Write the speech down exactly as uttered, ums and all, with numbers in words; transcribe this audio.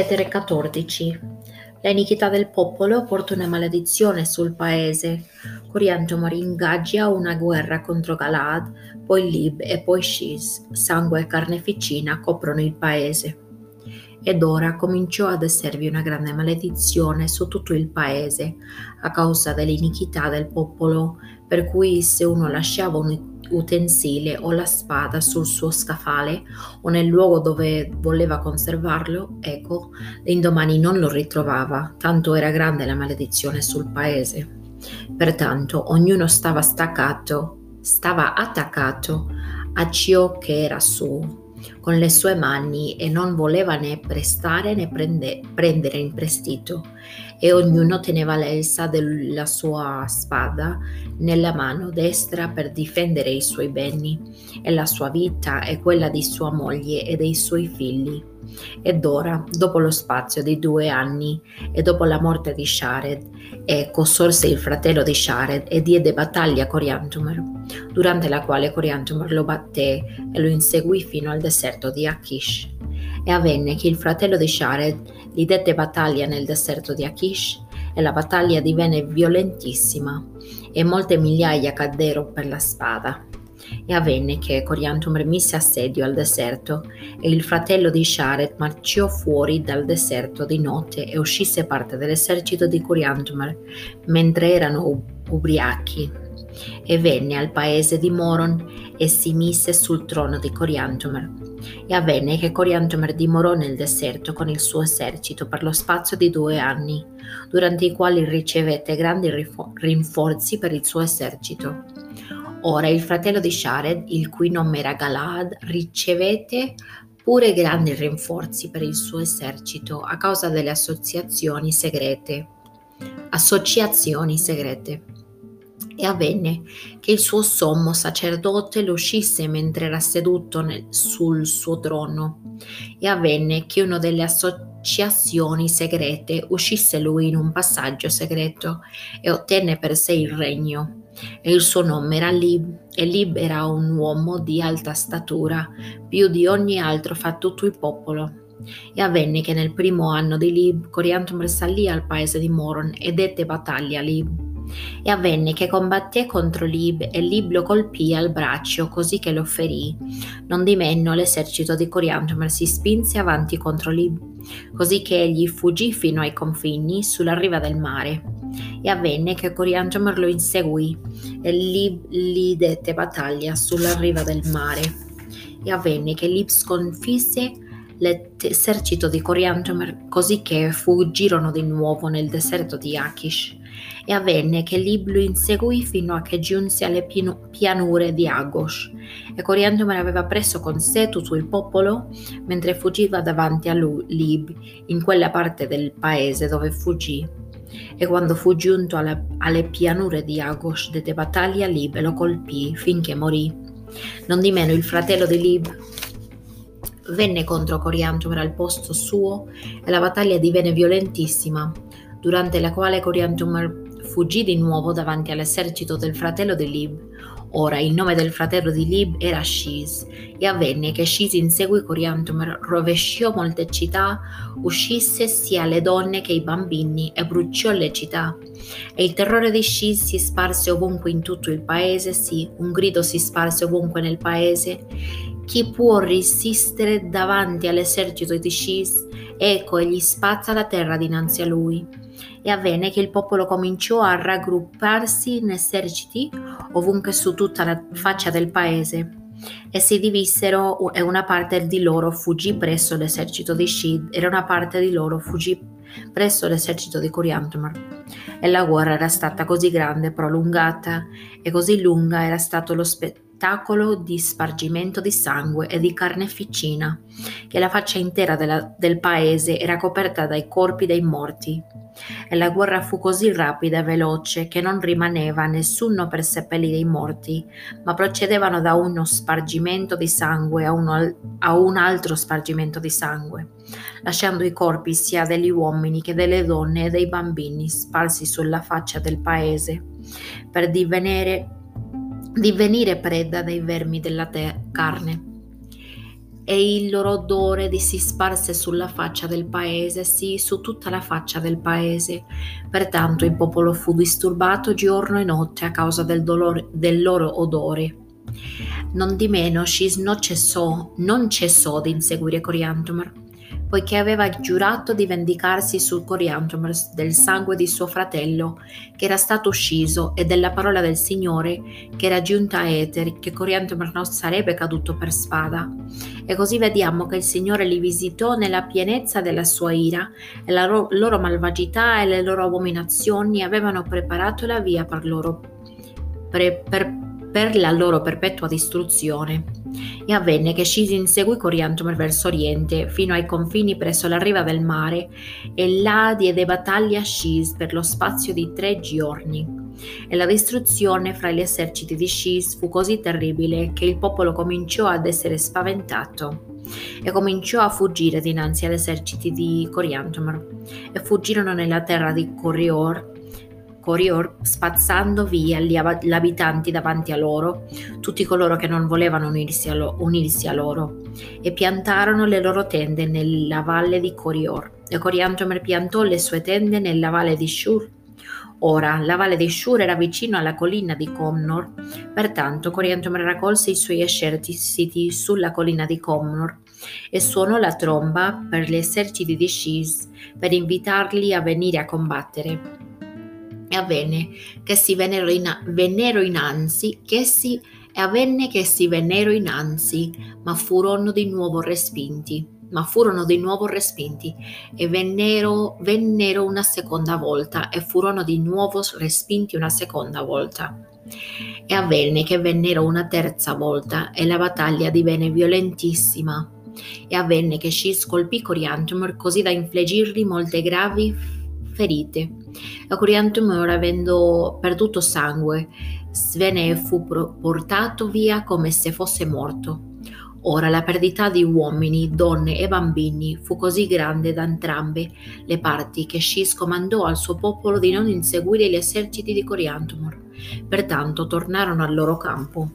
Etere quattordici. La iniquità del popolo porta una maledizione sul paese. Coriantumr ingaggia una guerra contro Gilead, poi Lib e poi Shiz. Sangue e carneficina coprono il paese. Ed ora cominciò ad esservi una grande maledizione su tutto il paese, a causa dell'iniquità del popolo, per cui se uno lasciava un utensile o la spada sul suo scaffale o nel luogo dove voleva conservarlo, ecco, l'indomani non lo ritrovava, tanto era grande la maledizione sul paese. Pertanto ognuno stava staccato, stava attaccato a ciò che era suo con le sue mani e non voleva né prestare né prende, prendere in prestito, e ognuno teneva l'elsa della sua spada nella mano destra per difendere i suoi beni e la sua vita e quella di sua moglie e dei suoi figli. Ed ora, dopo lo spazio di due anni e dopo la morte di Shared, ecco sorse il fratello di Shared e diede battaglia a Coriantumr, durante la quale Coriantumr lo batté e lo inseguì fino al deserto di Akish. E avvenne che il fratello di Shared gli dette battaglia nel deserto di Akish, e la battaglia divenne violentissima e molte migliaia caddero per la spada. E avvenne che Coriantumr mise assedio al deserto, e il fratello di Shared marciò fuori dal deserto di notte e uscisse parte dell'esercito di Coriantumr mentre erano u- ubriachi. E venne al paese di Moron e si mise sul trono di Coriantumr. E avvenne che Coriantumr dimorò nel deserto con il suo esercito per lo spazio di due anni, durante i quali ricevette grandi rifo- rinforzi per il suo esercito. Ora il fratello di Shared, il cui nome era Gilead, ricevette pure grandi rinforzi per il suo esercito a causa delle associazioni segrete. Associazioni segrete. E avvenne che il suo sommo sacerdote lo uscisse mentre era seduto nel, sul suo trono. E avvenne che uno delle associazioni segrete uscisse lui in un passaggio segreto e ottenne per sé il regno. E il suo nome era Lib, e Lib era un uomo di alta statura, più di ogni altro fra tutto il popolo. E avvenne che nel primo anno di Lib, Coriantumr salì al paese di Moron e dette battaglia a Lib. E avvenne che combatté contro Lib e Lib lo colpì al braccio così che lo ferì. Nondimeno l'esercito di Coriantumr si spinse avanti contro Lib, così che egli fuggì fino ai confini sulla riva del mare. E avvenne che Coriantumr lo inseguì e Lib gli dette battaglia sulla riva del mare. E avvenne che Lib sconfisse l'esercito di Coriantumr, così che fuggirono di nuovo nel deserto di Akish. E avvenne che Lib lo inseguì fino a che giunse alle pian- pianure di Agos, e Coriantumr aveva preso con sé tutto il popolo mentre fuggiva davanti a lui, Lib, in quella parte del paese dove fuggì. E quando fu giunto alla- alle pianure di Agos, dette battaglia a Lib e lo colpì finché morì. Nondimeno il fratello di Lib venne contro Coriantumr al posto suo, e la battaglia divenne violentissima, durante la quale Coriantumr fuggì di nuovo davanti all'esercito del fratello di Lib. Ora il nome del fratello di Lib era Shiz, e avvenne che Shiz inseguì Coriantumr, rovesciò molte città, uscisse sia le donne che i bambini e bruciò le città. E il terrore di Shiz si sparse ovunque in tutto il paese, sì, un grido si sparse ovunque nel paese. Chi può resistere davanti all'esercito di Shis? Ecco, egli spazza la terra dinanzi a lui. E avvenne che il popolo cominciò a raggrupparsi in eserciti ovunque su tutta la faccia del paese, e si divisero, e una parte di loro fuggì presso l'esercito di Shid e una parte di loro fuggì presso l'esercito di Coriantumr. E la guerra era stata così grande, prolungata, e così lunga era stato lo spettacolo di spargimento di sangue e di carneficina, che la faccia intera della, del paese era coperta dai corpi dei morti. E la guerra fu così rapida e veloce che non rimaneva nessuno per seppellire i morti, ma procedevano da uno spargimento di sangue a, uno, a un altro spargimento di sangue, lasciando i corpi sia degli uomini che delle donne e dei bambini sparsi sulla faccia del paese, per divenire divenire preda dei vermi della te- carne. e il loro odore si sparse sulla faccia del paese, sì, su tutta la faccia del paese. Pertanto il popolo fu disturbato giorno e notte a causa del, dolore, del loro odore. Nondimeno Shiz non cessò, non cessò di inseguire Coriantumr, poiché aveva giurato di vendicarsi su Coriantumr del sangue di suo fratello, che era stato ucciso, e della parola del Signore, che era giunta a Ether, che Coriantumr non sarebbe caduto per spada. E così vediamo che il Signore li visitò nella pienezza della sua ira, e la loro, loro malvagità e le loro abominazioni avevano preparato la via per loro per, per, per la loro perpetua distruzione. E avvenne che Shiz inseguì Coriantumr verso oriente fino ai confini presso la riva del mare, e là diede battaglia a Shiz per lo spazio di tre giorni. E la distruzione fra gli eserciti di Shiz fu così terribile che il popolo cominciò ad essere spaventato e cominciò a fuggire dinanzi agli eserciti di Coriantumr, e fuggirono nella terra di Corrior Corihor, spazzando via gli ab- abitanti davanti a loro, tutti coloro che non volevano unirsi a, lo- unirsi a loro, e piantarono le loro tende nella valle di Corihor. E Coriantumr piantò le sue tende nella valle di Shur. Ora, la valle di Shur era vicino alla collina di Comnor, pertanto Coriantumr raccolse i suoi eserciti sulla collina di Comnor e suonò la tromba per gli eserciti di Shiz per invitarli a venire a combattere. E avvenne che si vennero, in, vennero innanzi, che si, e avvenne che si vennero innanzi, ma furono di nuovo respinti, ma furono di nuovo respinti, e vennero, vennero una seconda volta, e furono di nuovo respinti una seconda volta. E avvenne che vennero una terza volta, e la battaglia divenne violentissima. E avvenne che Shiz colpì Coriantumr così da infliggergli molte gravi ferite. E Coriantumr, avendo perduto sangue, svenne e fu portato via come se fosse morto. Ora la perdita di uomini, donne e bambini fu così grande da entrambe le parti che Shiz comandò al suo popolo di non inseguire gli eserciti di Coriantumr. Pertanto tornarono al loro campo.